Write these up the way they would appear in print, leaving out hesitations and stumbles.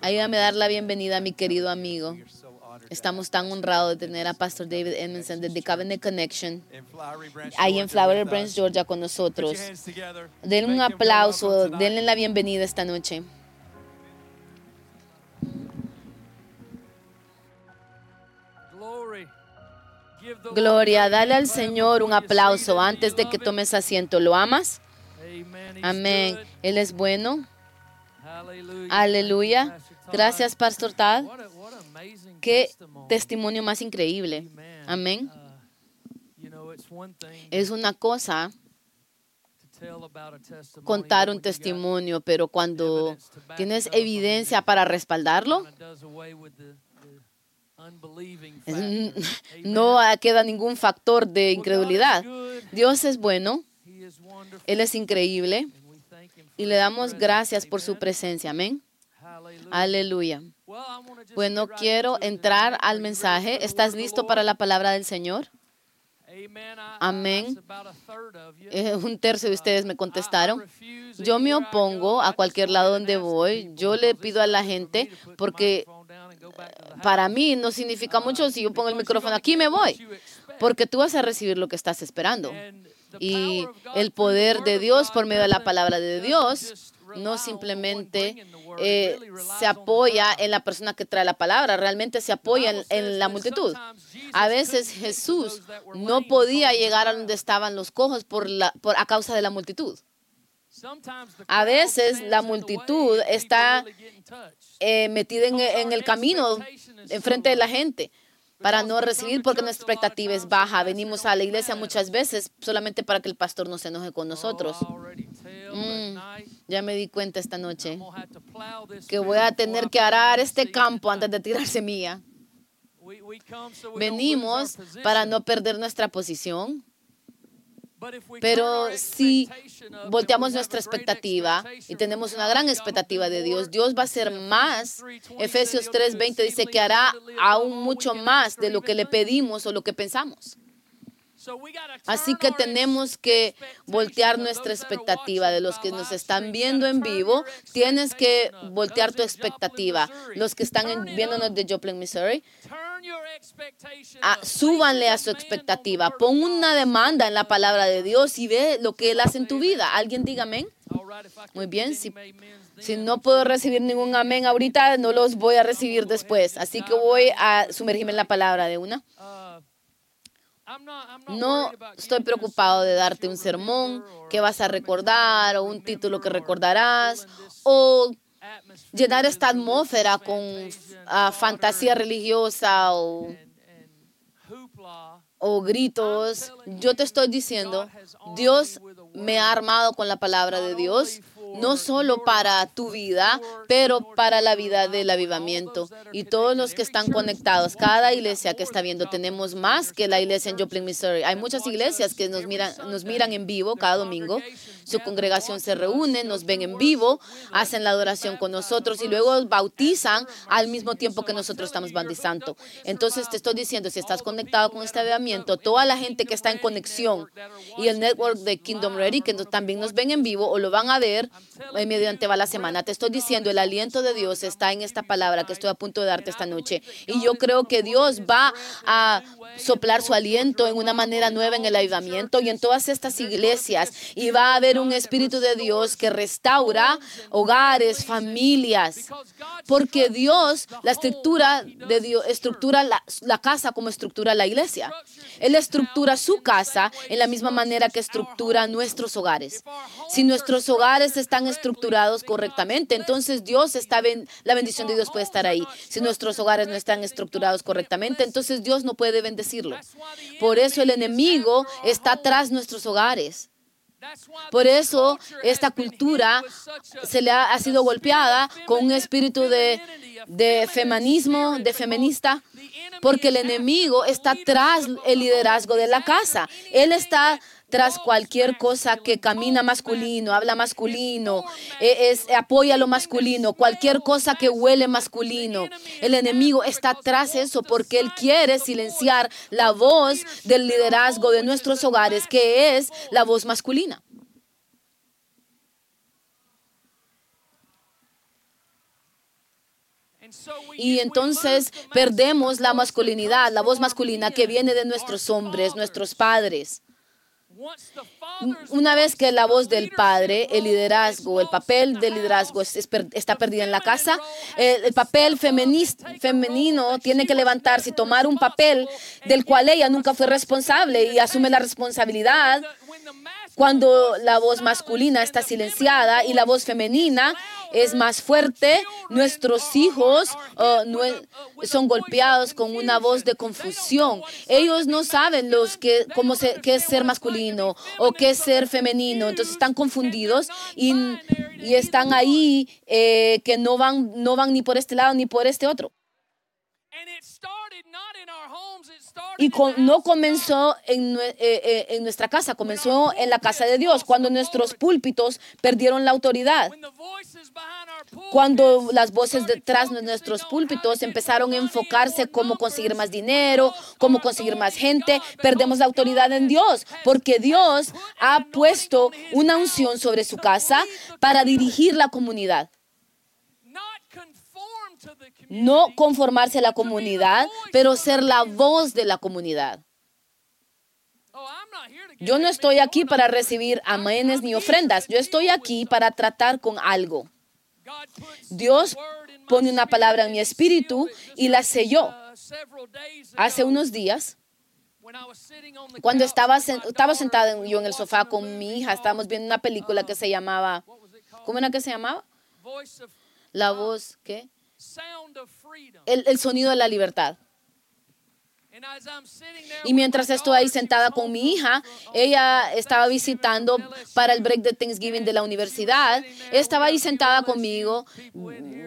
Ayúdame a dar la bienvenida a mi querido amigo. Estamos tan honrados de tener a Pastor David Edmondson de The Cabinet Connection ahí en Flowery Branch, Georgia, con nosotros. Denle un aplauso, denle la bienvenida esta noche. Gloria, dale al Señor un aplauso antes de que tomes asiento. ¿Lo amas? Amén. Él es bueno. Aleluya. Gracias, Pastor Tad. Qué testimonio más increíble. Amén. Es una cosa contar un testimonio, pero cuando tienes evidencia para respaldarlo, no queda ningún factor de incredulidad. Dios es bueno. Él es increíble. Y le damos gracias por su presencia. Amén. Aleluya. Bueno, quiero entrar al mensaje. ¿Estás listo para la palabra del Señor? Amén. Un tercio de ustedes me contestaron. Yo me opongo a cualquier lado donde voy. Yo le pido a la gente, porque para mí no significa mucho si yo pongo el micrófono aquí, me voy. Porque tú vas a recibir lo que estás esperando. Y el poder de Dios por medio de la palabra de Dios no simplemente se apoya en la persona que trae la palabra, realmente se apoya en la multitud. A veces Jesús no podía llegar a donde estaban los cojos a causa de la multitud. A veces la multitud está metida en el camino, enfrente de la gente, para no recibir, porque nuestra expectativa es baja. Venimos a la iglesia muchas veces solamente para que el pastor no se enoje con nosotros. Ya me di cuenta esta noche que voy a tener que arar este campo antes de tirar semilla. Venimos para no perder nuestra posición. Pero si volteamos nuestra expectativa y tenemos una gran expectativa de Dios, Dios va a hacer más. Efesios 3:20 dice que hará aún mucho más de lo que le pedimos o lo que pensamos. Así que tenemos que voltear nuestra expectativa. De los que nos están viendo en vivo, tienes que voltear tu expectativa. Los que están viéndonos de Joplin, Missouri, súbanle a su expectativa. Pon una demanda en la palabra de Dios y ve lo que Él hace en tu vida. ¿Alguien diga amén? Muy bien, si no puedo recibir ningún amén ahorita, no los voy a recibir después. Así que voy a sumergirme en la palabra de una. No estoy preocupado de darte un sermón que vas a recordar o un título que recordarás o llenar esta atmósfera con fantasía religiosa o gritos. Yo te estoy diciendo, Dios me ha armado con la palabra de Dios, no solo para tu vida, pero para la vida del avivamiento. Y todos los que están conectados, cada iglesia que está viendo, tenemos más que la iglesia en Joplin, Missouri. Hay muchas iglesias que nos miran en vivo cada domingo. Su congregación se reúne, nos ven en vivo, hacen la adoración con nosotros y luego bautizan al mismo tiempo que nosotros estamos bautizando. Entonces te estoy diciendo, si estás conectado con este avivamiento, toda la gente que está en conexión y el network de Kingdom Ready, que también nos ven en vivo o lo van a ver mediante va la semana. Te estoy diciendo, el aliento de Dios está en esta palabra que estoy a punto de darte esta noche. Y yo creo que Dios va a soplar su aliento en una manera nueva en el avivamiento y en todas estas iglesias. Y va a haber un Espíritu de Dios que restaura hogares, familias. Porque Dios, la estructura de Dios, estructura la casa como estructura la iglesia. Él estructura su casa en la misma manera que estructura nuestros hogares. Si nuestros hogares están estructurados correctamente, entonces Dios está la bendición de Dios puede estar ahí. Si nuestros hogares no están estructurados correctamente, entonces Dios no puede bendecirlo. Por eso el enemigo está tras nuestros hogares. Por eso esta cultura se le ha sido golpeada con un espíritu de feminismo, de feminista, porque el enemigo está tras el liderazgo de la casa. Él está tras cualquier cosa que camina masculino, habla masculino, apoya lo masculino, cualquier cosa que huele masculino. El enemigo está tras eso porque él quiere silenciar la voz del liderazgo de nuestros hogares, que es la voz masculina. Y entonces perdemos la masculinidad, la voz masculina que viene de nuestros hombres, nuestros padres. Una vez que la voz del padre, el liderazgo, el papel del liderazgo está perdida en la casa, el papel femenino tiene que levantarse y tomar un papel del cual ella nunca fue responsable y asume la responsabilidad. Cuando la voz masculina está silenciada y la voz femenina es más fuerte, nuestros hijos son golpeados con una voz de confusión. Ellos no saben qué es ser masculino o qué es ser femenino. Entonces están confundidos y están ahí que no van ni por este lado ni por este otro. Y no comenzó en nuestra casa, comenzó en la casa de Dios, cuando nuestros púlpitos perdieron la autoridad. Cuando las voces detrás de nuestros púlpitos empezaron a enfocarse cómo conseguir más dinero, cómo conseguir más gente, perdemos la autoridad en Dios, porque Dios ha puesto una unción sobre su casa para dirigir la comunidad. No conformarse a la comunidad, pero ser la voz de la comunidad. Yo no estoy aquí para recibir amenes ni ofrendas. Yo estoy aquí para tratar con algo. Dios pone una palabra en mi espíritu y la selló. Hace unos días, cuando estaba sentada yo en el sofá con mi hija, estábamos viendo una película que se llamaba... ¿Cómo era que se llamaba? La voz, ¿qué? El sonido de la libertad. Y mientras estoy ahí sentada con mi hija, ella estaba visitando para el break de Thanksgiving de la universidad. Estaba ahí sentada conmigo.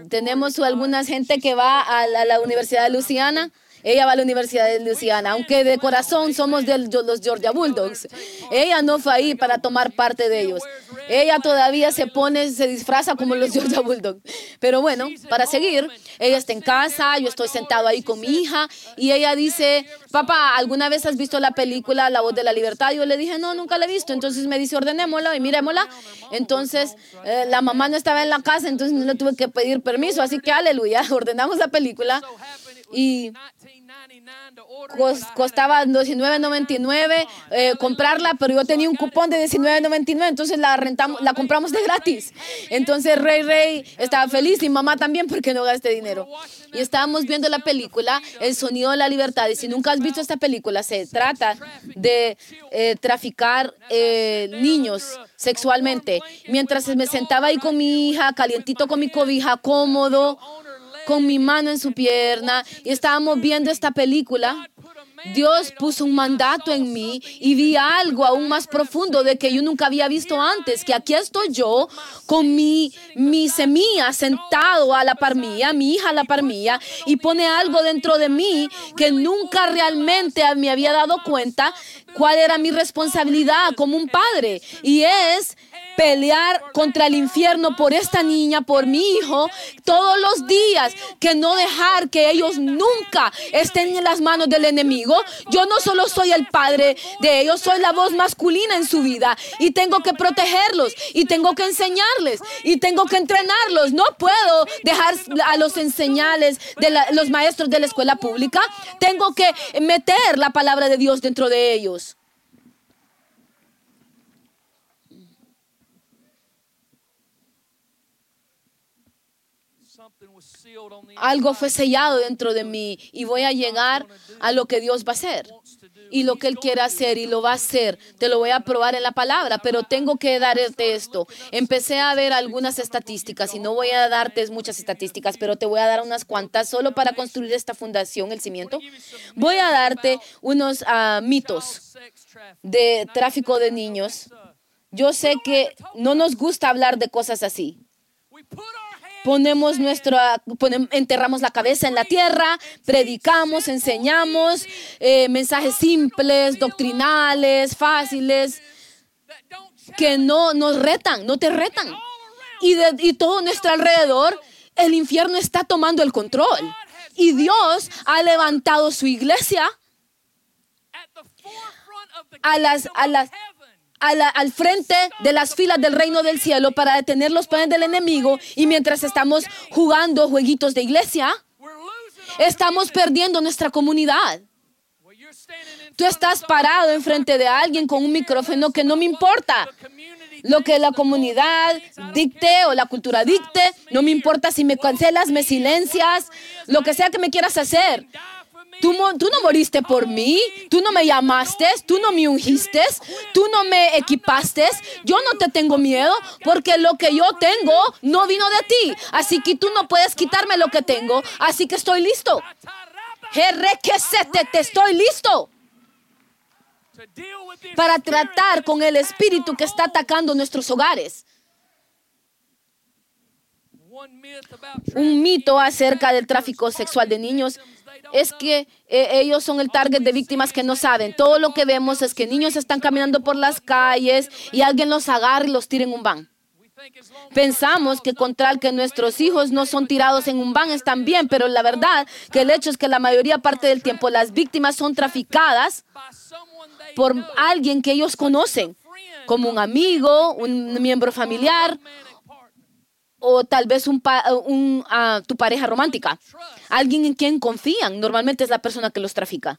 Tenemos alguna gente que va a la Universidad de Luisiana. Ella va a la Universidad de Luisiana, aunque de corazón somos de los Georgia Bulldogs. Ella no fue ahí para tomar parte de ellos. Ella todavía se disfraza como los Georgia Bulldogs. Pero bueno, para seguir, ella está en casa, yo estoy sentado ahí con mi hija y ella dice, papá, ¿alguna vez has visto la película La Voz de la Libertad? Yo le dije, no, nunca la he visto. Entonces me dice, ordenémosla y mirémosla. Entonces la mamá no estaba en la casa, entonces no le tuve que pedir permiso. Así que aleluya, ordenamos la película. Y costaba $19.99 comprarla, pero yo tenía un cupón de $19.99, entonces la compramos de gratis. Entonces Rey estaba feliz y mamá también porque no gasté dinero. Y estábamos viendo la película El Sonido de la Libertad. Y si nunca has visto esta película, se trata de traficar niños sexualmente. Mientras me sentaba ahí con mi hija, calientito con mi cobija, cómodo, con mi mano en su pierna, y estábamos viendo esta película. Dios puso un mandato en mí y vi algo aún más profundo de que yo nunca había visto antes, que aquí estoy yo con mi semilla sentado a la par mía, mi hija a la par mía, y pone algo dentro de mí que nunca realmente me había dado cuenta cuál era mi responsabilidad como un padre, y es pelear contra el infierno por esta niña, por mi hijo, todos los días, que no dejar que ellos nunca estén en las manos del enemigo. Yo no solo soy el padre de ellos, soy la voz masculina en su vida y tengo que protegerlos y tengo que enseñarles y tengo que entrenarlos. No puedo dejar a los enseñales de los maestros de la escuela pública. Tengo que meter la palabra de Dios dentro de ellos. Algo fue sellado dentro de mí y voy a llegar a lo que Dios va a hacer y lo que Él quiere hacer y lo va a hacer. Te lo voy a probar en la palabra, pero tengo que darte esto. Empecé a ver algunas estadísticas y no voy a darte muchas estadísticas, pero te voy a dar unas cuantas solo para construir esta fundación, el cimiento. Voy a darte unos mitos de tráfico de niños. Yo sé que no nos gusta hablar de cosas así. Enterramos la cabeza en la tierra, predicamos, enseñamos, mensajes simples, doctrinales, fáciles, que no nos retan, no te retan. Y todo nuestro alrededor, el infierno está tomando el control. Y Dios ha levantado su iglesia a las al frente de las filas del reino del cielo para detener los planes del enemigo, y mientras estamos jugando jueguitos de iglesia, estamos perdiendo nuestra comunidad. Tú estás parado enfrente de alguien con un micrófono que no me importa lo que la comunidad dicte o la cultura dicte. No me importa si me cancelas, me silencias, lo que sea que me quieras hacer. Tú no moriste por mí, tú no me llamaste, tú no me ungiste, tú no me equipaste. Yo no te tengo miedo porque lo que yo tengo no vino de ti. Así que tú no puedes quitarme lo que tengo, así que estoy listo. Te estoy listo para tratar con el espíritu que está atacando nuestros hogares. Un mito acerca del tráfico sexual de niños es que ellos son el target de víctimas que no saben. Todo lo que vemos es que niños están caminando por las calles y alguien los agarra y los tira en un van. Pensamos que con tal que nuestros hijos no son tirados en un van están bien, pero la verdad que el hecho es que la mayoría parte del tiempo las víctimas son traficadas por alguien que ellos conocen, como un amigo, un miembro familiar o tal vez tu pareja romántica, alguien en quien confían. Normalmente es la persona que los trafica.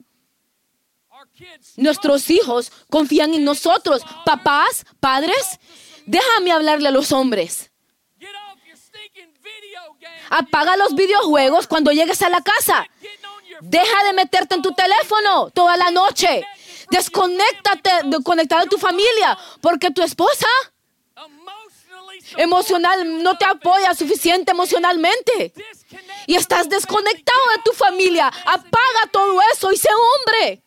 Nuestros hijos confían en nosotros, papás, padres. Déjame hablarle a los hombres. Apaga los videojuegos cuando llegues a la casa. Deja de meterte en tu teléfono toda la noche. Desconéctate de tu familia porque tu esposa no te apoya suficiente emocionalmente. Y estás desconectado de tu familia. Apaga todo eso y sé hombre.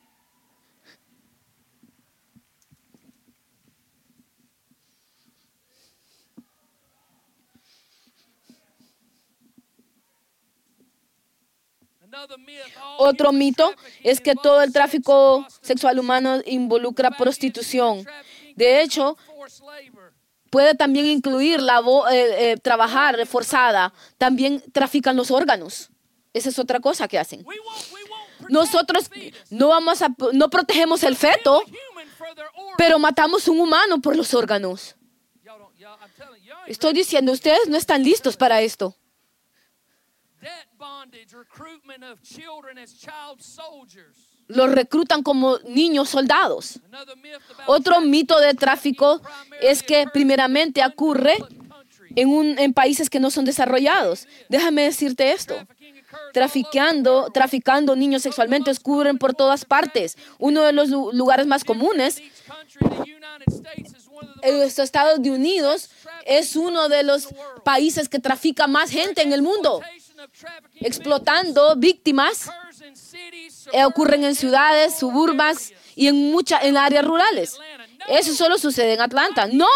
Otro mito es que todo el tráfico sexual humano involucra prostitución. De hecho, puede también incluir trabajar forzada. También trafican los órganos. Esa es otra cosa que hacen. Nosotros no protegemos el feto, pero matamos un humano por los órganos. Estoy diciendo, ustedes no están listos para esto. Los reclutan como niños soldados. Otro mito de tráfico es que primeramente ocurre en países que no son desarrollados. Déjame decirte esto. Traficando niños sexualmente ocurren por todas partes. Uno de los lugares más comunes, los Estados Unidos, es uno de los países que trafica más gente en el mundo. Explotando víctimas ocurren en ciudades, suburbas y en áreas rurales. Eso solo sucede en Atlanta. No,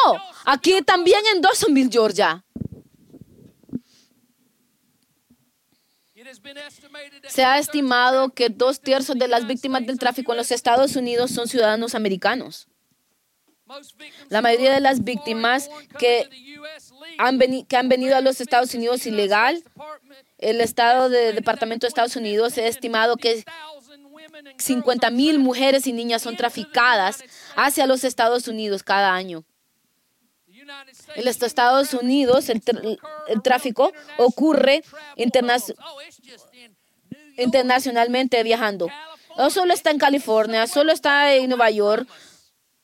aquí también en Dawsonville, Georgia. Se ha estimado que 2/3 de las víctimas del tráfico en los Estados Unidos son ciudadanos americanos. La mayoría de las víctimas que han venido a los Estados Unidos ilegal, el Departamento de Estados Unidos ha estimado que 50,000 mujeres y niñas son traficadas hacia los Estados Unidos cada año. En los Estados Unidos el tráfico ocurre internacionalmente viajando. No solo está en California, solo está en Nueva York.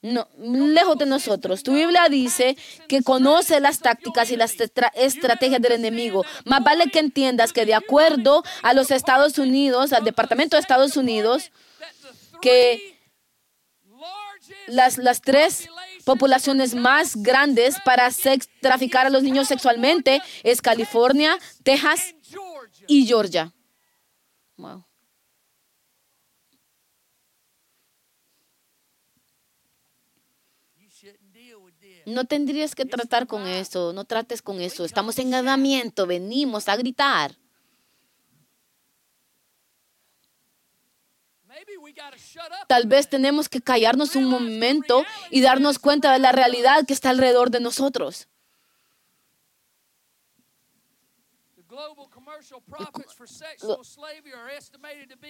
No, lejos de nosotros. Tu Biblia dice que conoce las tácticas y las estrategias del enemigo. Más vale que entiendas que de acuerdo a los Estados Unidos, al Departamento de Estados Unidos, que las tres poblaciones más grandes para traficar a los niños sexualmente es California, Texas y Georgia. Wow. No tendrías que tratar con eso. No trates con eso. Estamos en engañamiento. Venimos a gritar. Tal vez tenemos que callarnos un momento y darnos cuenta de la realidad que está alrededor de nosotros.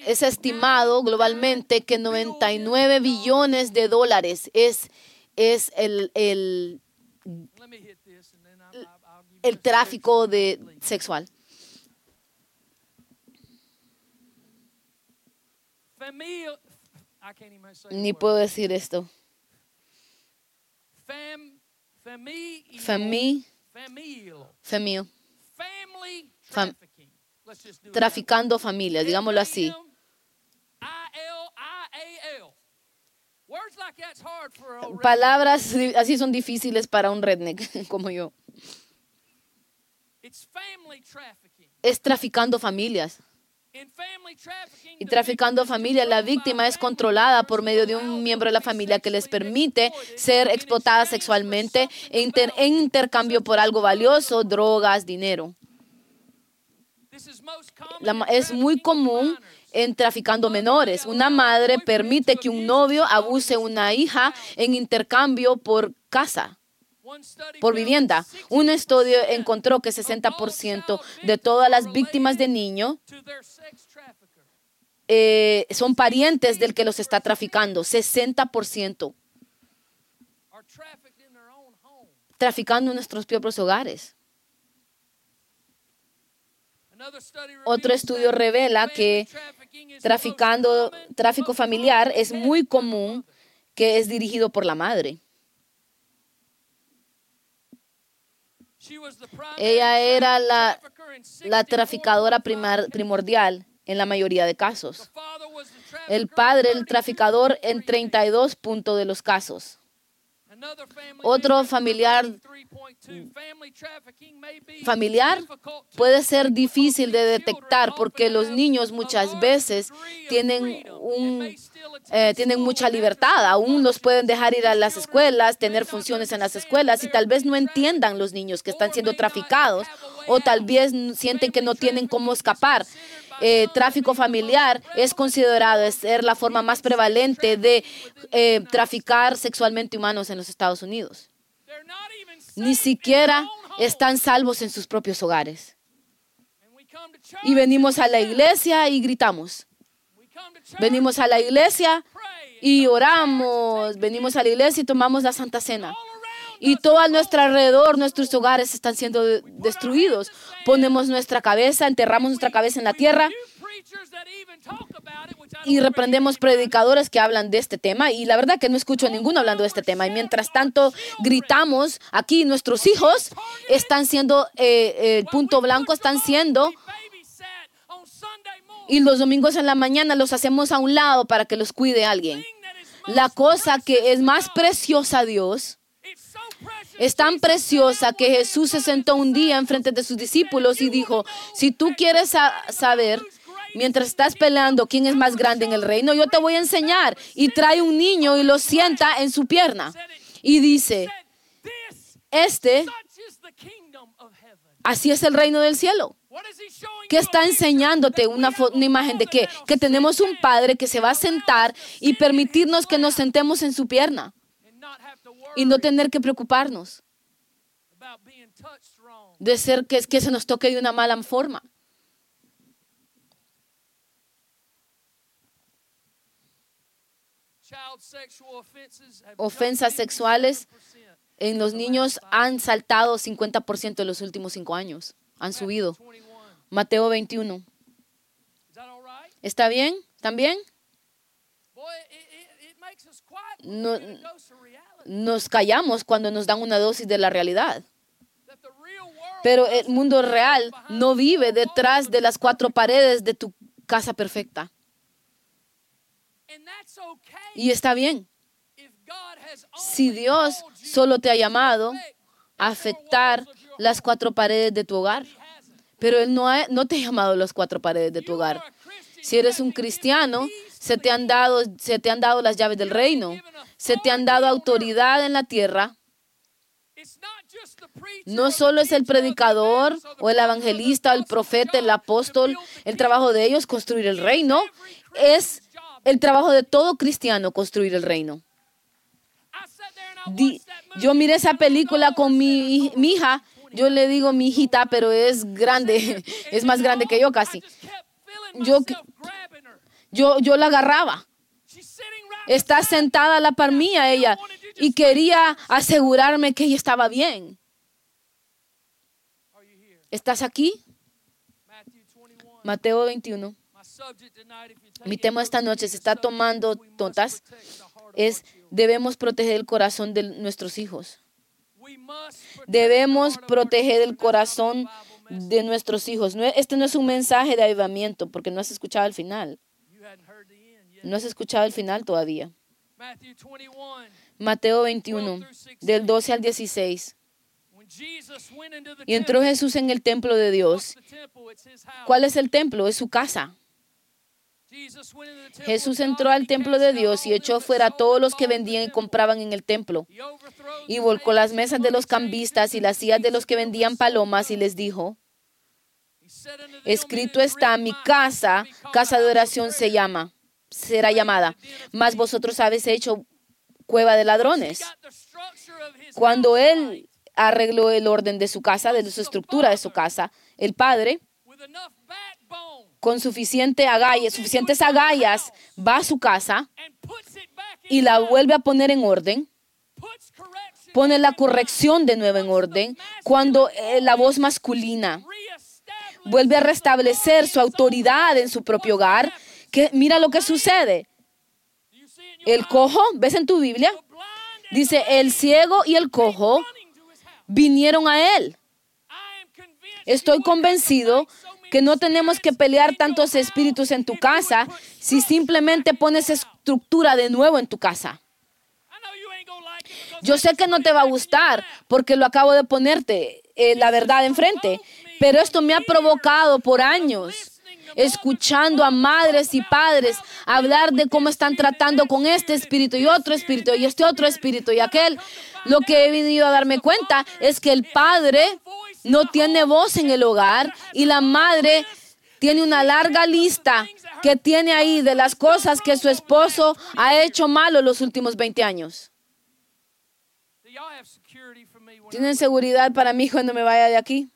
Es estimado globalmente que 99 billones de dólares es es el tráfico sexual. Ni puedo decir esto. Traficando familias, digámoslo así. Palabras así son difíciles para un redneck como yo. Es traficando familias. Y traficando familias, la víctima es controlada por medio de un miembro de la familia que les permite ser explotada sexualmente en intercambio por algo valioso, drogas, dinero. Es muy común en traficando menores. Una madre permite que un novio abuse a una hija en intercambio por casa, por vivienda. Un estudio encontró que 60% de todas las víctimas de niños son parientes del que los está traficando. 60%. Traficando en nuestros propios hogares. Otro estudio revela que tráfico familiar es muy común, que es dirigido por la madre. Ella era la traficadora primordial en la mayoría de casos. El padre, el traficador, en 32% de los casos. Otro familiar puede ser difícil de detectar porque los niños muchas veces tienen mucha libertad. Aún los pueden dejar ir a las escuelas, tener funciones en las escuelas, y tal vez no entiendan los niños que están siendo traficados, o tal vez sienten que no tienen cómo escapar. Tráfico familiar es considerado ser la forma más prevalente de traficar sexualmente humanos en los Estados Unidos. Ni siquiera están salvos en sus propios hogares. Y venimos a la iglesia y gritamos. Venimos a la iglesia y oramos. Venimos a la iglesia y tomamos la Santa Cena. Y todo a nuestro alrededor, nuestros hogares están siendo destruidos. Ponemos nuestra cabeza, enterramos nuestra cabeza en la tierra y reprendemos predicadores que hablan de este tema. Y la verdad que no escucho a ninguno hablando de este tema. Y mientras tanto gritamos aquí, nuestros hijos están siendo, el punto blanco están siendo... Y los domingos en la mañana los hacemos a un lado para que los cuide alguien. La cosa que es más preciosa a Dios... Es tan preciosa que Jesús se sentó un día enfrente de sus discípulos y dijo: si tú quieres saber, mientras estás peleando, quién es más grande en el reino, yo te voy a enseñar. Y trae un niño y lo sienta en su pierna. Y dice: así es el reino del cielo. ¿Qué está enseñándote? ¿Una imagen de qué? Que tenemos un padre que se va a sentar y permitirnos que nos sentemos en su pierna. Y no tener que preocuparnos de ser que se nos toque de una mala forma. Ofensas sexuales en los niños han saltado 50% en los últimos 5 años. Han subido. Mateo 21. ¿Está bien? ¿También? Nos callamos cuando nos dan una dosis de la realidad. Pero el mundo real no vive detrás de las 4 paredes de tu casa perfecta. Y está bien. Si Dios solo te ha llamado a afectar las 4 paredes de tu hogar, pero Él no te ha llamado a las 4 paredes de tu hogar. Si eres un cristiano, se te han dado las llaves del reino. Se te han dado autoridad en la tierra. No solo es el predicador o el evangelista o el profeta, el apóstol. El trabajo de ellos construir el reino. Es el trabajo de todo cristiano construir el reino. Yo miré esa película con mi hija. Yo le digo mi hijita, pero es grande. Es más grande que yo casi. Yo la agarraba. Está sentada a la par mía ella. y quería asegurarme que ella estaba bien. ¿Estás aquí? Mateo 21. Mi tema esta noche se está tomando tontas. Debemos proteger el corazón de nuestros hijos. Debemos proteger el corazón de nuestros hijos. Este no es un mensaje de avivamiento porque no has escuchado el final. No has escuchado el final todavía. Mateo 21, del 12 al 16. Y entró Jesús en el templo de Dios. ¿Cuál es el templo? Es su casa. Jesús entró al templo de Dios y echó fuera a todos los que vendían y compraban en el templo. Y volcó las mesas de los cambistas y las sillas de los que vendían palomas y les dijo, escrito está, mi casa, casa de oración será llamada, mas vosotros habéis hecho cueva de ladrones. Cuando él arregló el orden de su casa, de su estructura de su casa, el Padre, con suficientes agallas, va a su casa y la vuelve a poner en orden, pone la corrección de nuevo en orden, cuando la voz masculina vuelve a restablecer su autoridad en su propio hogar. Que mira lo que sucede. El cojo, ¿ves en tu Biblia? Dice, el ciego y el cojo vinieron a él. Estoy convencido que no tenemos que pelear tantos espíritus en tu casa si simplemente pones estructura de nuevo en tu casa. Yo sé que no te va a gustar porque lo acabo de ponerte la verdad enfrente, pero esto me ha provocado por años. Escuchando a madres y padres hablar de cómo están tratando con este espíritu y otro espíritu y este otro espíritu y aquel. Lo que he venido a darme cuenta es que el padre no tiene voz en el hogar y la madre tiene una larga lista que tiene ahí de las cosas que su esposo ha hecho malo los últimos 20 años. ¿Tienen seguridad para mí cuando me vaya de aquí?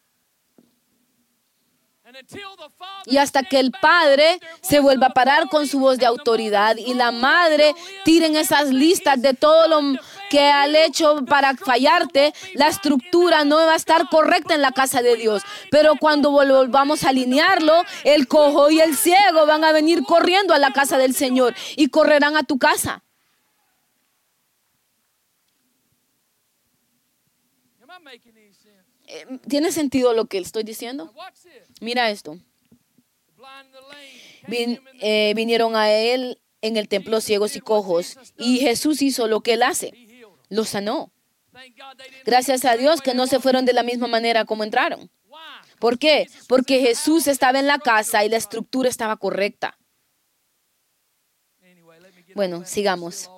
Y hasta que el padre se vuelva a parar con su voz de autoridad y la madre tiren esas listas de todo lo que ha hecho para fallarte, la estructura no va a estar correcta en la casa de Dios. Pero cuando volvamos a alinearlo, el cojo y el ciego van a venir corriendo a la casa del Señor y correrán a tu casa. ¿Tiene sentido lo que estoy diciendo? Mira esto. Vinieron a él en el templo ciegos y cojos y Jesús hizo lo que él hace. Los sanó. Gracias a Dios que no se fueron de la misma manera como entraron. ¿Por qué? Porque Jesús estaba en la casa y la estructura estaba correcta. Bueno, sigamos.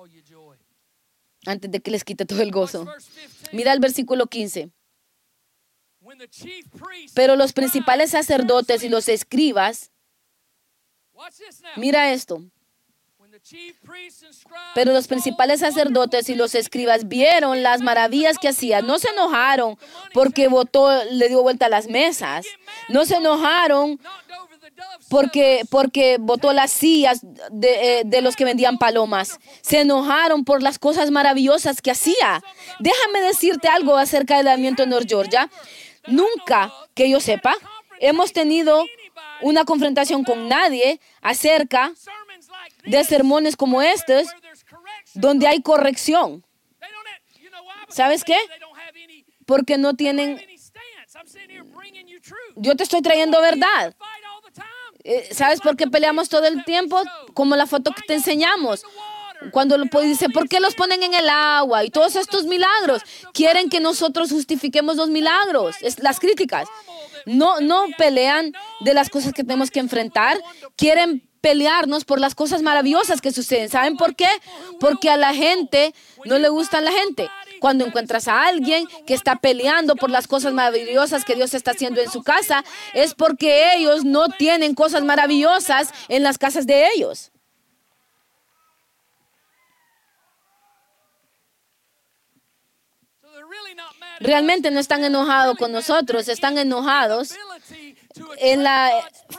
Antes de que les quite todo el gozo. Mira el versículo 15. Pero los principales sacerdotes y los escribas, mira esto, pero los principales sacerdotes y los escribas vieron las maravillas que hacía. No se enojaron porque le dio vuelta a las mesas. No se enojaron porque botó las sillas de los que vendían palomas. Se enojaron por las cosas maravillosas que hacía. Déjame decirte algo acerca del avivamiento en North Georgia. Nunca, que yo sepa, hemos tenido una confrontación con nadie acerca de sermones como estos, donde hay corrección. ¿Sabes qué? Porque no tienen... Yo te estoy trayendo verdad. ¿Sabes por qué peleamos todo el tiempo? Como la foto que te enseñamos. Cuando dice, ¿por qué los ponen en el agua? Y todos estos milagros. Quieren que nosotros justifiquemos los milagros, las críticas. No pelean de las cosas que tenemos que enfrentar. Quieren pelearnos por las cosas maravillosas que suceden. ¿Saben por qué? Porque a la gente no le gusta la gente. Cuando encuentras a alguien que está peleando por las cosas maravillosas que Dios está haciendo en su casa, es porque ellos no tienen cosas maravillosas en las casas de ellos. Realmente no están enojados con nosotros, están enojados en la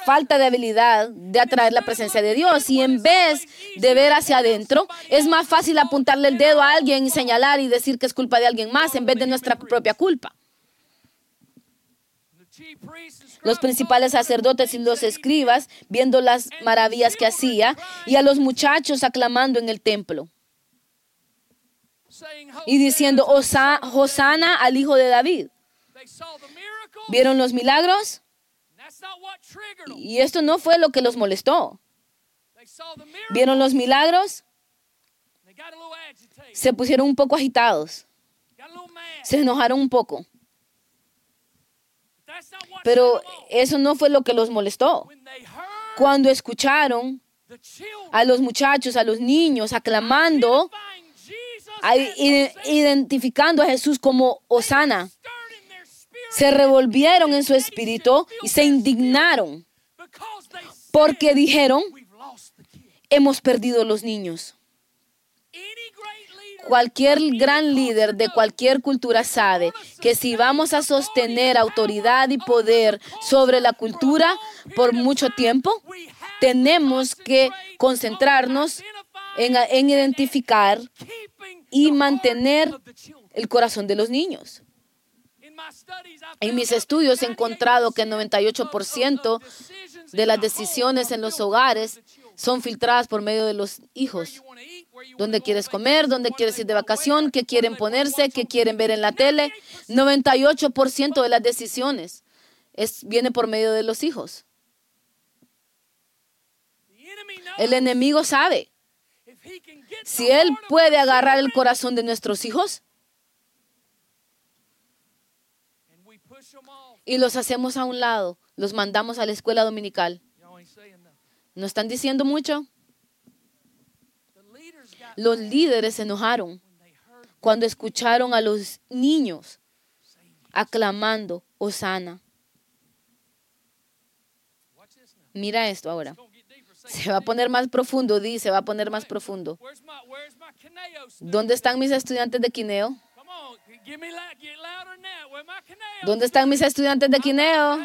falta de habilidad de atraer la presencia de Dios. Y en vez de ver hacia adentro, es más fácil apuntarle el dedo a alguien y señalar y decir que es culpa de alguien más en vez de nuestra propia culpa. Los principales sacerdotes y los escribas viendo las maravillas que hacía y a los muchachos aclamando en el templo y diciendo, Hosanna al hijo de David. ¿Vieron los milagros? Y esto no fue lo que los molestó. ¿Vieron los milagros? Se pusieron un poco agitados. Se enojaron un poco. Pero eso no fue lo que los molestó. Cuando escucharon a los muchachos, a los niños, aclamando, identificando a Jesús como Hosanna, se revolvieron en su espíritu y se indignaron porque dijeron, hemos perdido los niños. Cualquier gran líder de cualquier cultura sabe que si vamos a sostener autoridad y poder sobre la cultura por mucho tiempo, tenemos que concentrarnos en identificar y mantener el corazón de los niños. En mis estudios he encontrado que el 98% de las decisiones en los hogares son filtradas por medio de los hijos. ¿Dónde quieres comer? ¿Dónde quieres ir de vacación? ¿Qué quieren ponerse? ¿Qué quieren ver en la tele? 98% de las decisiones viene por medio de los hijos. El enemigo sabe. Si él puede agarrar el corazón de nuestros hijos y los hacemos a un lado, los mandamos a la escuela dominical. ¿No están diciendo mucho? Los líderes se enojaron cuando escucharon a los niños aclamando Hosanna. Mira esto ahora. Se va a poner más profundo, se va a poner más profundo. ¿Dónde están mis estudiantes de Kineo? ¿Dónde están mis estudiantes de Kineo?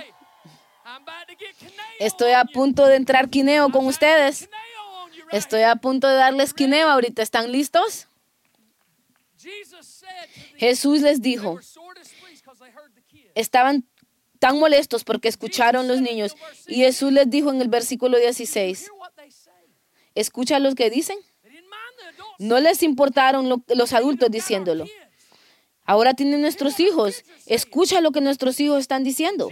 Estoy a punto de entrar Kineo con ustedes. Estoy a punto de darles Kineo ahorita. ¿Están listos? Jesús les dijo, estaban tan molestos porque escucharon los niños. Y Jesús les dijo en el versículo 16, escucha lo que dicen. No les importaron los adultos diciéndolo. Ahora tienen nuestros hijos. Escucha lo que nuestros hijos están diciendo.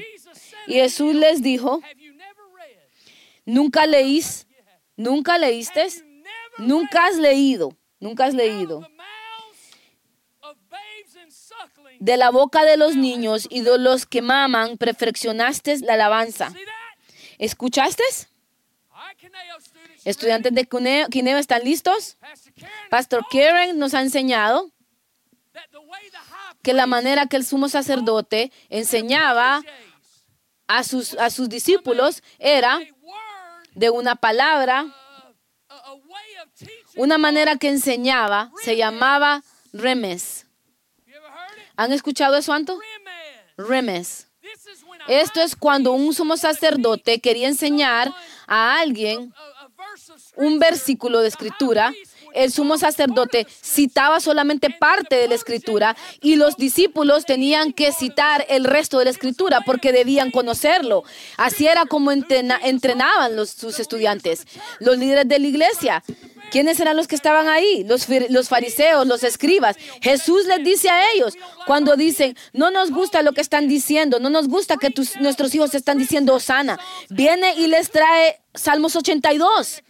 Y Jesús les dijo, ¿Nunca leíste? Nunca has leído. De la boca de los niños y de los que maman, perfeccionaste la alabanza. ¿Escuchaste? Estudiantes de Kineo, ¿están listos? Pastor Karen nos ha enseñado que la manera que el sumo sacerdote enseñaba a sus discípulos era de una palabra. Una manera que enseñaba se llamaba remes. ¿Han escuchado eso, Anto? Remes. Esto es cuando un sumo sacerdote quería enseñar a alguien un versículo de escritura. El sumo sacerdote citaba solamente parte de la escritura y los discípulos tenían que citar el resto de la escritura porque debían conocerlo. Así era como entrenaban sus estudiantes, los líderes de la iglesia. ¿Quiénes eran los que estaban ahí? Los fariseos, los escribas. Jesús les dice a ellos cuando dicen, no nos gusta lo que están diciendo, no nos gusta que nuestros hijos están diciendo Hosanna. Viene y les trae Salmos 82.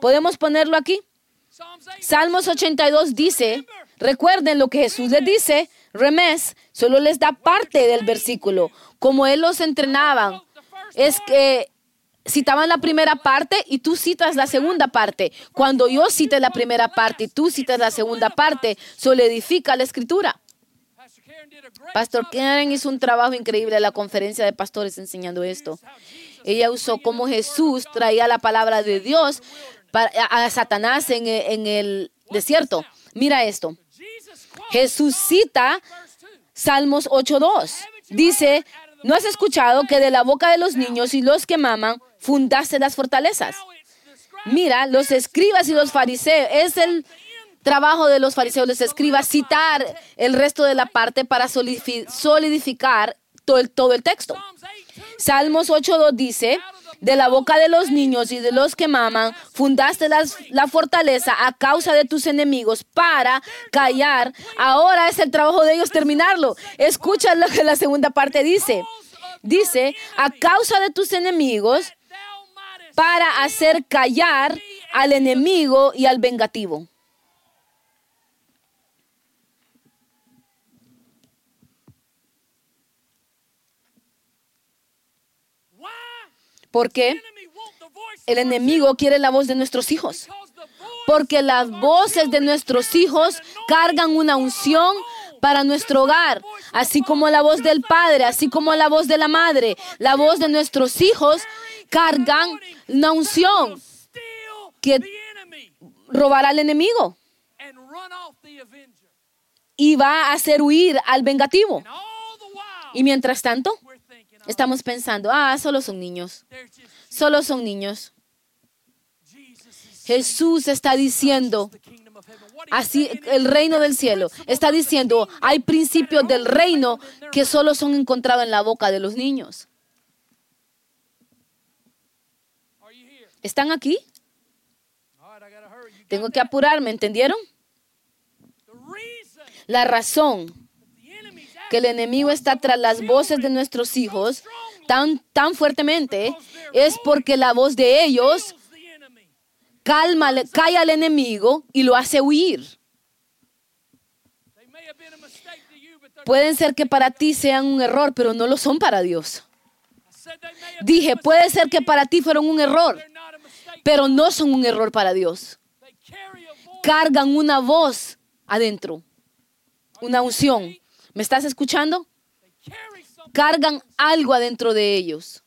¿Podemos ponerlo aquí? Salmos 82 dice, recuerden lo que Jesús les dice, remes, solo les da parte del versículo. Como él los entrenaba, es que citaban la primera parte y tú citas la segunda parte. Cuando yo cite la primera parte y tú citas la segunda parte, solidifica la escritura. Pastor Karen hizo un trabajo increíble en la conferencia de pastores enseñando esto. Ella usó cómo Jesús traía la palabra de Dios a Satanás en el desierto. Mira esto. Jesús cita Salmos 8:2. Dice, ¿No has escuchado que de la boca de los niños y los que maman fundaste las fortalezas? Mira, los escribas y los fariseos, es el trabajo de los fariseos, los escribas, citar el resto de la parte para solidificar todo el texto. Salmos 8:2 dice, de la boca de los niños y de los que maman, fundaste la fortaleza a causa de tus enemigos para callar. Ahora es el trabajo de ellos terminarlo. Escucha lo que la segunda parte dice. Dice, a causa de tus enemigos para hacer callar al enemigo y al vengativo. Porque el enemigo quiere la voz de nuestros hijos. Porque las voces de nuestros hijos cargan una unción para nuestro hogar. Así como la voz del padre, así como la voz de la madre. La voz de nuestros hijos cargan una unción que robará al enemigo. Y va a hacer huir al vengativo. Y mientras tanto, estamos pensando, solo son niños. Solo son niños. Jesús está diciendo, así el reino del cielo, está diciendo, hay principios del reino que solo son encontrados en la boca de los niños. ¿Están aquí? Tengo que apurarme, ¿entendieron? La razón que el enemigo está tras las voces de nuestros hijos tan fuertemente es porque la voz de ellos calla al enemigo y lo hace huir. Pueden ser que para ti sean un error, pero no lo son para Dios. Dije, puede ser que para ti fueron un error, pero no son un error para Dios. Cargan una voz adentro, una unción. ¿Me estás escuchando? Cargan algo adentro de ellos.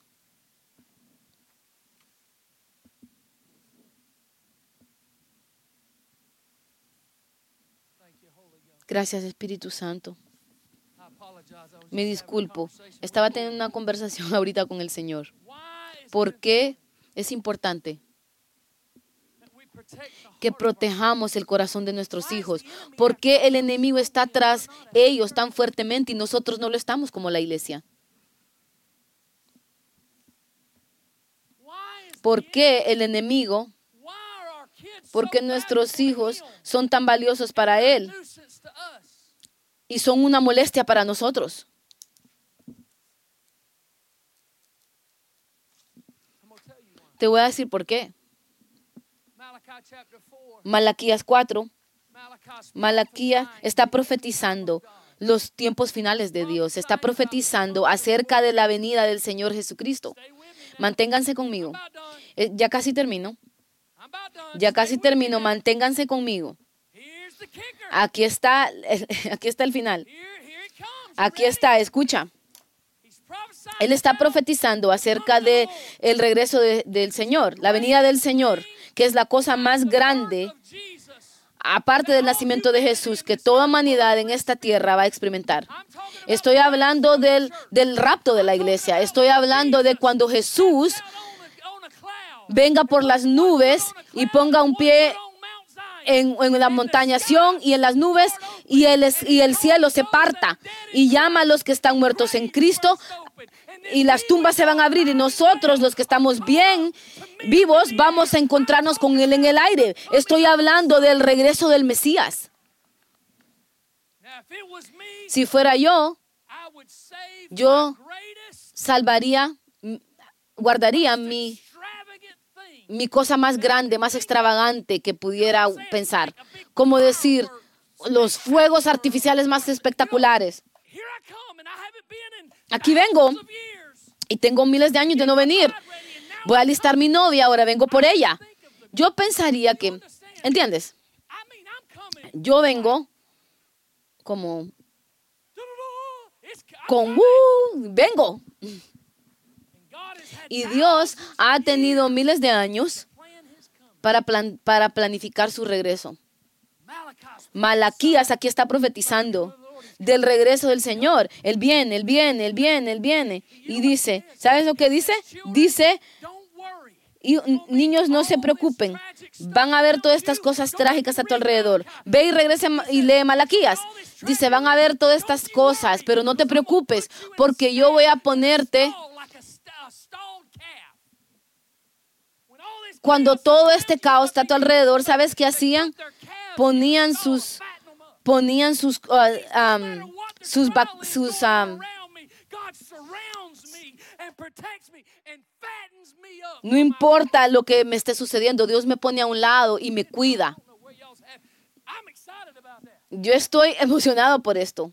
Gracias, Espíritu Santo. Me disculpo. Estaba teniendo una conversación ahorita con el Señor. ¿Por qué es importante que protejamos el corazón de nuestros hijos? ¿Por qué el enemigo está tras ellos tan fuertemente y nosotros no lo estamos como la iglesia? ¿Por qué el enemigo? ¿Por qué nuestros hijos son tan valiosos para él y son una molestia para nosotros? Te voy a decir por qué. Malaquías 4. Malaquías está profetizando los tiempos finales de Dios. Está profetizando acerca de la venida del Señor Jesucristo. Manténganse conmigo. Ya casi termino. Ya casi termino. Manténganse conmigo. Aquí está el final. Aquí está, escucha. Él está profetizando acerca de el regreso del Señor, la venida del Señor, que es la cosa más grande, aparte del nacimiento de Jesús, que toda humanidad en esta tierra va a experimentar. Estoy hablando del rapto de la iglesia. Estoy hablando de cuando Jesús venga por las nubes y ponga un pie en la montaña Sión y en las nubes, y el cielo se parta y llama a los que están muertos en Cristo, y las tumbas se van a abrir, y nosotros, los que estamos bien vivos, vamos a encontrarnos con Él en el aire. Estoy hablando del regreso del Mesías. Si fuera yo guardaría mi cosa más grande, más extravagante que pudiera pensar. Como decir, los fuegos artificiales más espectaculares. Aquí vengo y tengo miles de años de no venir. Voy a alistar mi novia, ahora vengo por ella. Yo pensaría que, ¿entiendes? Yo vengo como con vengo. Y Dios ha tenido miles de años para planificar su regreso. Malaquías aquí está profetizando del regreso del Señor. Él viene, Él viene, Él viene, Él viene. Y dice, ¿sabes lo que dice? Dice, y niños, no se preocupen. Van a ver todas estas cosas trágicas a tu alrededor. Ve y regresa y lee Malaquías. Dice, van a ver todas estas cosas, pero no te preocupes, porque yo voy a ponerte... Cuando todo este caos está a tu alrededor, ¿sabes qué hacían? Ponían sus No importa lo que me esté sucediendo, Dios me pone a un lado y me cuida. Yo estoy emocionado por esto.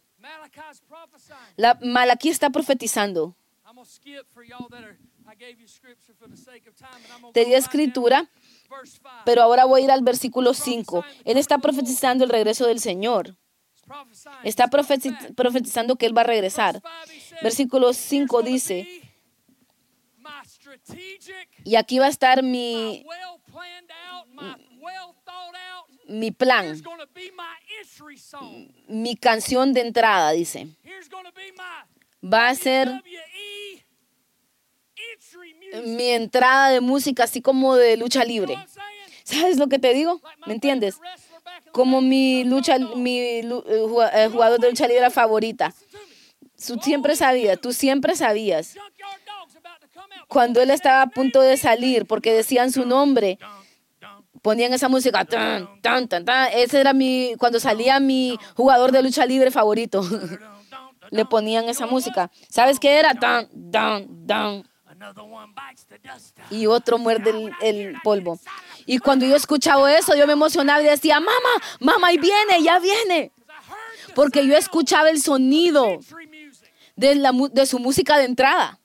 La Malaquí está profetizando. Te di escritura, pero ahora voy a ir al versículo 5. Él está profetizando el regreso del Señor. Está profetizando que Él va a regresar. Versículo 5 dice, y aquí va a estar mi plan, mi canción de entrada, dice. Va a ser mi entrada de música, así como de lucha libre. ¿Sabes lo que te digo? ¿Me entiendes? Como mi jugador de lucha libre favorita. Tú siempre sabías. Cuando él estaba a punto de salir, porque decían su nombre, ponían esa música. Tan, tan, tan, tan. Ese era cuando salía mi jugador de lucha libre favorito. Le ponían esa música. ¿Sabes qué era? Tan, tan, tan. Y otro muerde el polvo. Y cuando yo escuchaba eso, yo me emocionaba y decía, mamá, ahí viene, ya viene. Porque yo escuchaba el sonido de su música de entrada.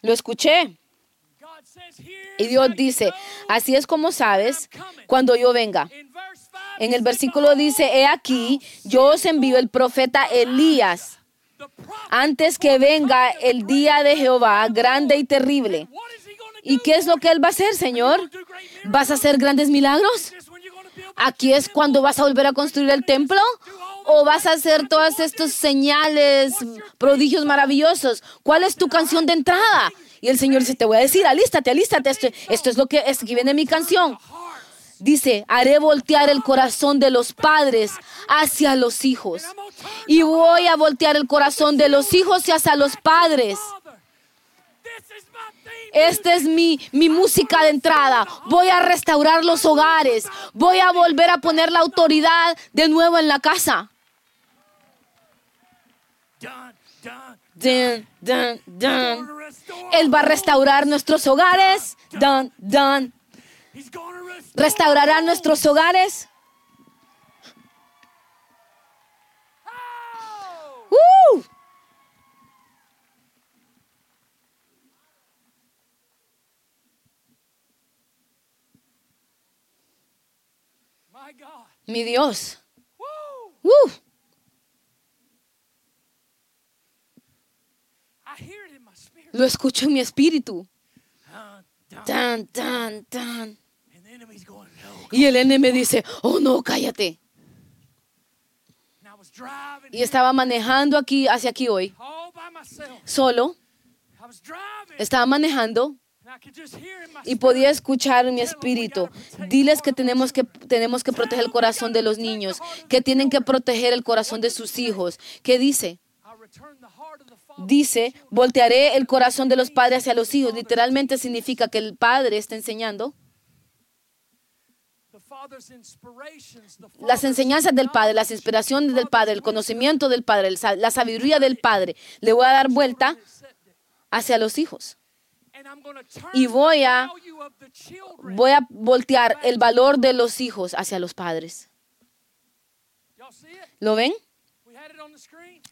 Lo escuché. Y Dios dice, así es como sabes cuando yo venga. En el versículo dice, he aquí, yo os envío el profeta Elías antes que venga el día de Jehová, grande y terrible. ¿Y qué es lo que Él va a hacer, Señor? ¿Vas a hacer grandes milagros? ¿Aquí es cuando vas a volver a construir el templo? ¿O vas a hacer todas estas señales, prodigios maravillosos? ¿Cuál es tu canción de entrada? Y el Señor dice, te voy a decir, alístate, esto es lo que es, aquí viene mi canción. Dice, haré voltear el corazón de los padres hacia los hijos. Y voy a voltear el corazón de los hijos hacia los padres. Esta es mi música de entrada. Voy a restaurar los hogares. Voy a volver a poner la autoridad de nuevo en la casa. Dun, dun, dun. Él va a restaurar nuestros hogares. Dun, dun. Restaurará nuestros hogares. ¡Uh! Mi Dios. ¡Uh! Lo escucho en mi espíritu. Tan, tan, tan. Y el enemigo me dice, oh no, cállate. Y estaba manejando hacia aquí hoy. Solo. Estaba manejando. Y podía escuchar en mi espíritu. Diles que tenemos que proteger el corazón de los niños. Que tienen que proteger el corazón de sus hijos. ¿Qué dice? Dice, voltearé el corazón de los padres hacia los hijos. Literalmente significa que el padre está enseñando. Las enseñanzas del Padre, las inspiraciones del Padre, el conocimiento del Padre, la sabiduría del Padre. Le voy a dar vuelta hacia los hijos. Y voy a voltear el valor de los hijos hacia los padres. ¿Lo ven?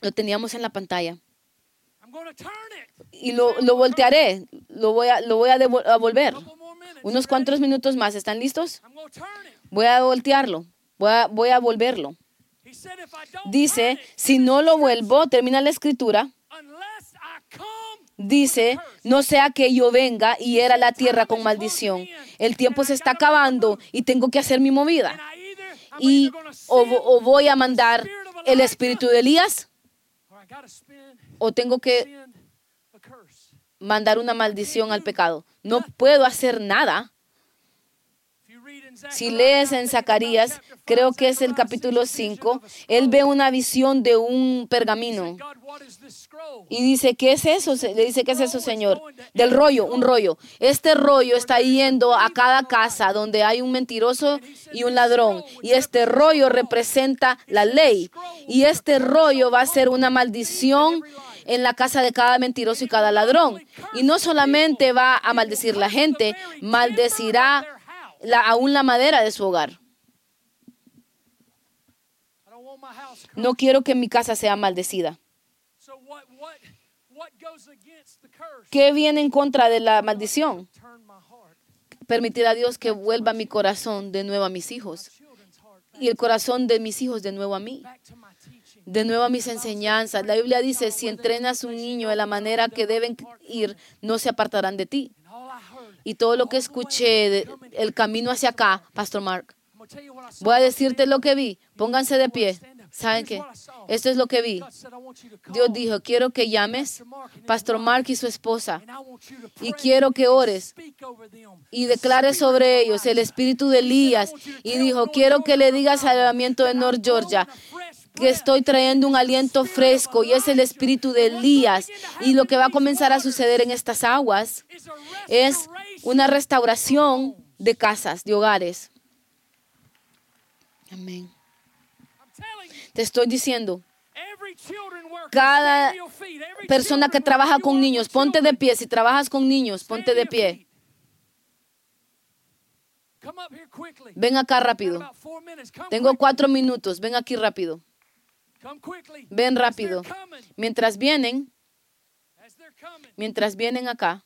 Lo teníamos en la pantalla. Y lo voltearé. Lo voy a volver. Unos cuantos minutos más. ¿Están listos? Voy a voltearlo. Voy a volverlo. Dice, si no lo vuelvo, termina la escritura. dice, no sea que yo venga y hiera la tierra con maldición. El tiempo se está acabando y tengo que hacer mi movida. Y o voy a mandar el espíritu de Elías, o tengo que mandar una maldición al pecado. No puedo hacer nada. Si lees en Zacarías, creo que es el capítulo 5, él ve una visión de un pergamino y dice, ¿qué es eso? Le dice, ¿qué es eso, Señor? Del rollo, un rollo. Este rollo está yendo a cada casa donde hay un mentiroso y un ladrón. Y este rollo representa la ley. Y este rollo va a ser una maldición en la casa de cada mentiroso y cada ladrón. Y no solamente va a maldecir la gente, maldecirá aún la madera de su hogar. No quiero que mi casa sea maldecida. ¿Qué viene en contra de la maldición? Permitir a Dios que vuelva mi corazón de nuevo a mis hijos y el corazón de mis hijos de nuevo a mí. De nuevo a mis enseñanzas. La Biblia dice, si entrenas a un niño de la manera que deben ir, no se apartarán de ti. Y todo lo que escuché, el camino hacia acá, Pastor Mark, voy a decirte lo que vi. Pónganse de pie. ¿Saben qué? Esto es lo que vi. Dios dijo, quiero que llames Pastor Mark y su esposa y quiero que ores y declares sobre ellos el espíritu de Elías. Y dijo, quiero que le digas al avivamiento de North Georgia que estoy trayendo un aliento fresco y es el espíritu de Elías. Y lo que va a comenzar a suceder en estas aguas es una restauración de casas, de hogares. Amén. Te estoy diciendo, cada persona que trabaja con niños, ponte de pie. Si trabajas con niños, ponte de pie. Ven acá rápido. Tengo 4 minutos. Ven aquí rápido. Ven rápido. Mientras vienen acá.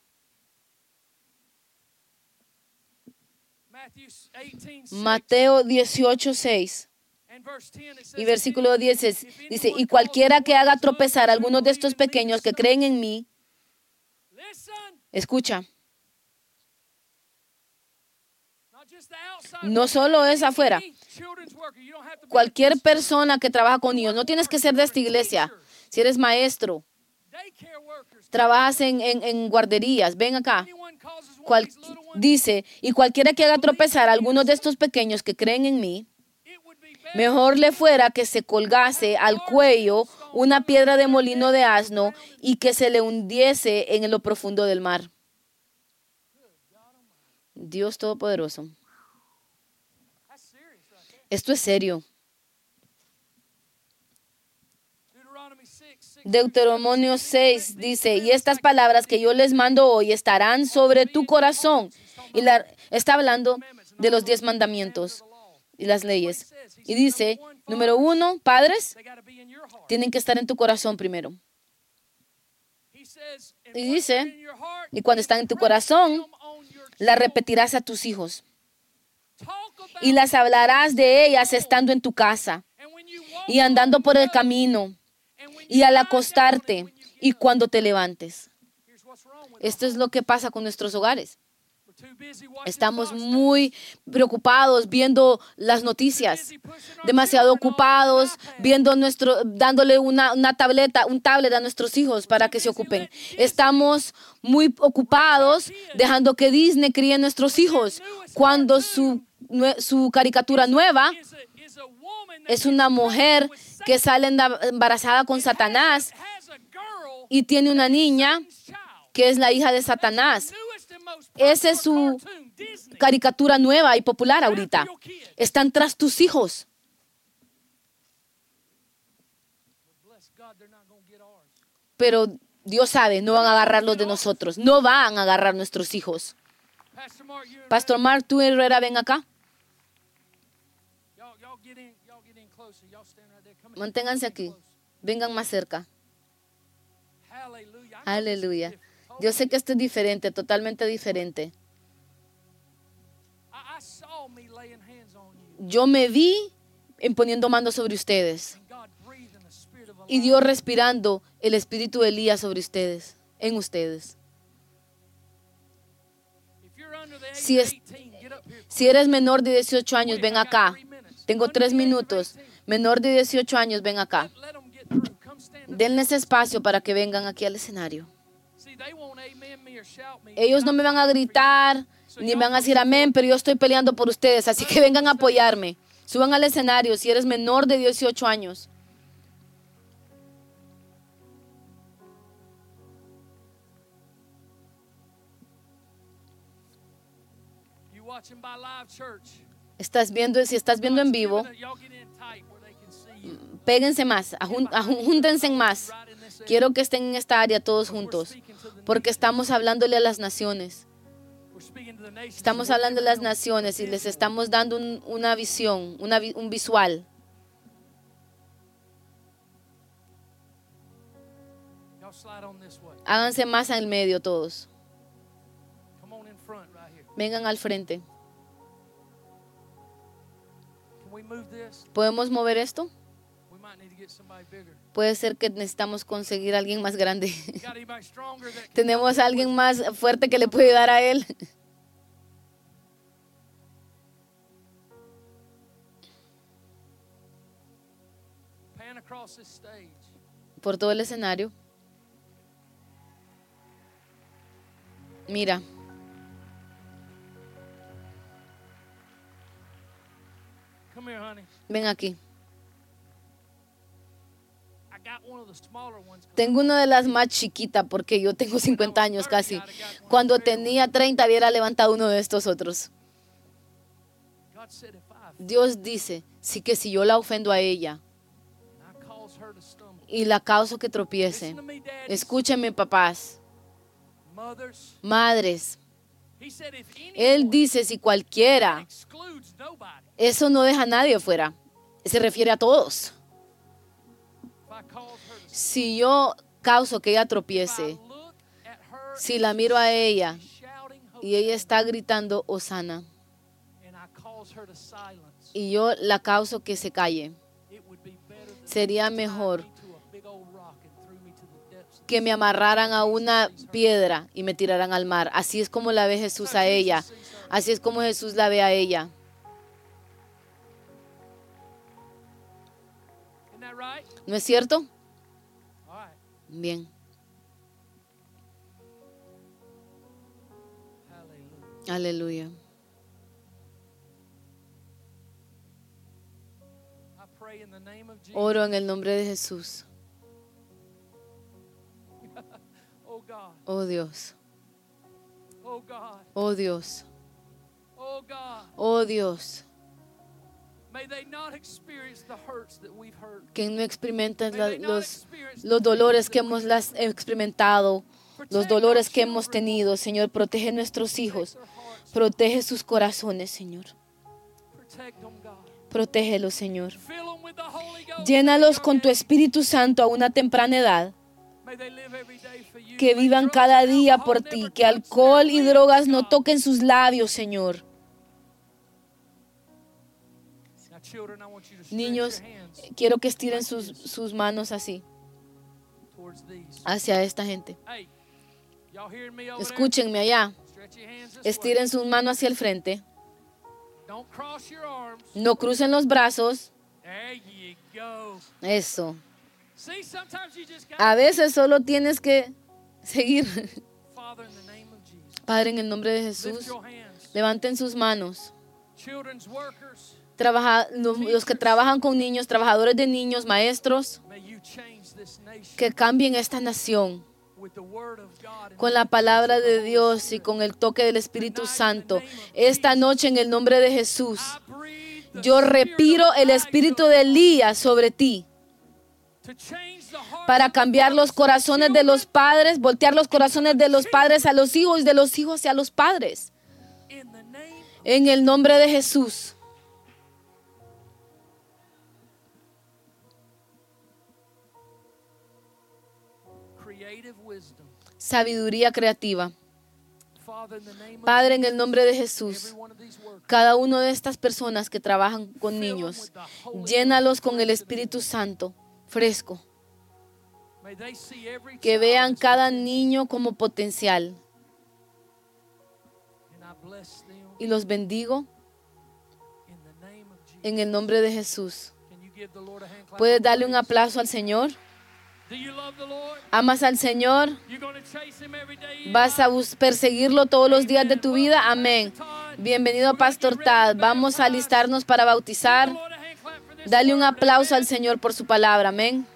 Mateo 18, 6. Y versículo 10 dice, y cualquiera que haga tropezar a algunos de estos pequeños que creen en mí, escucha, no solo es afuera, cualquier persona que trabaja con niños, no tienes que ser de esta iglesia, si eres maestro, trabajas en guarderías, ven acá. Dice, y cualquiera que haga tropezar a algunos de estos pequeños que creen en mí, mejor le fuera que se colgase al cuello una piedra de molino de asno y que se le hundiese en lo profundo del mar. Dios Todopoderoso. Esto es serio. Deuteronomio 6 dice, y estas palabras que yo les mando hoy estarán sobre tu corazón. Y está hablando de los 10 mandamientos. Y las leyes. Y dice, número 1, padres, tienen que estar en tu corazón primero. Y dice, y cuando están en tu corazón, las repetirás a tus hijos. Y las hablarás de ellas estando en tu casa y andando por el camino y al acostarte y cuando te levantes. Esto es lo que pasa con nuestros hogares. Estamos muy preocupados viendo las noticias, demasiado ocupados viendo dándole un tablet a nuestros hijos para que se ocupen. Estamos muy ocupados dejando que Disney críe a nuestros hijos cuando su caricatura nueva es una mujer que sale embarazada con Satanás y tiene una niña que es la hija de Satanás. Esa es su caricatura nueva y popular ahorita. Están tras tus hijos. Pero Dios sabe, no van a agarrar los de nosotros. No van a agarrar nuestros hijos. Pastor Mark, tú Herrera, ven acá. Manténganse aquí. Vengan más cerca. Aleluya. Yo sé que esto es diferente, totalmente diferente. Yo me vi imponiendo mando sobre ustedes y Dios respirando el espíritu de Elías sobre ustedes. en ustedes. Si eres menor de 18 años, ven acá. Tengo 3 minutos. Menor de 18 años, ven acá. Denles espacio para que vengan aquí al escenario. Ellos no me van a gritar, ni me van a decir amén, pero yo estoy peleando por ustedes, así que vengan a apoyarme. Suban al escenario si eres menor de 18 años. Si estás viendo en vivo, péguense más, júntense más. Quiero que estén en esta área todos juntos, porque estamos hablándole a las naciones. Estamos hablando de las naciones y les estamos dando una visión, un visual. Háganse más al medio todos. Vengan al frente. ¿Podemos mover esto? Puede ser que necesitamos conseguir a alguien más grande. ¿Tenemos a alguien más fuerte que le puede dar a él? Por todo el escenario. Mira. Ven aquí. Tengo una de las más chiquitas porque yo tengo 50 años casi. Cuando tenía 30 hubiera levantado uno de estos otros. Dios dice, sí que si yo la ofendo a ella y la causo que tropiece, escúchenme papás, madres, Él dice si cualquiera, eso no deja a nadie fuera, se refiere a todos. Si yo causo que ella tropiece, si la miro a ella y ella está gritando Hosana y yo la causo que se calle, sería mejor que me amarraran a una piedra y me tiraran al mar. Así es como la ve Jesús a ella. Así es como Jesús la ve a ella. ¿No es cierto? Bien. Aleluya. Oro en el nombre de Jesús. Oh Dios. Oh Dios. Oh Dios. Que no experimenten los dolores que hemos experimentado, los dolores que hemos tenido, Señor. Protege nuestros hijos. Protege sus corazones, Señor. Protégelos, Señor. Llénalos con tu Espíritu Santo a una temprana edad. Que vivan cada día por ti. Que alcohol y drogas no toquen sus labios, Señor. Niños, quiero que estiren sus manos así, hacia esta gente. Escúchenme allá. Estiren sus manos hacia el frente. No crucen los brazos. Eso. A veces solo tienes que seguir. Padre, en el nombre de Jesús, levanten sus manos. Los que trabajan con niños, trabajadores de niños, maestros, que cambien esta nación con la palabra de Dios y con el toque del Espíritu Santo. Esta noche, en el nombre de Jesús, yo respiro el espíritu de Elías sobre ti para cambiar los corazones de los padres, voltear los corazones de los padres a los hijos y de los hijos a los padres. En el nombre de Jesús. Sabiduría creativa. Padre, en el nombre de Jesús, cada una de estas personas que trabajan con niños, llénalos con el Espíritu Santo fresco. Que vean cada niño como potencial. Y los bendigo en el nombre de Jesús. ¿Puedes darle un aplauso al Señor? ¿Amas al Señor? ¿Vas a perseguirlo todos los días de tu vida? Amén. Bienvenido, Pastor Tad. Vamos a alistarnos para bautizar. Dale un aplauso al Señor por su palabra. Amén.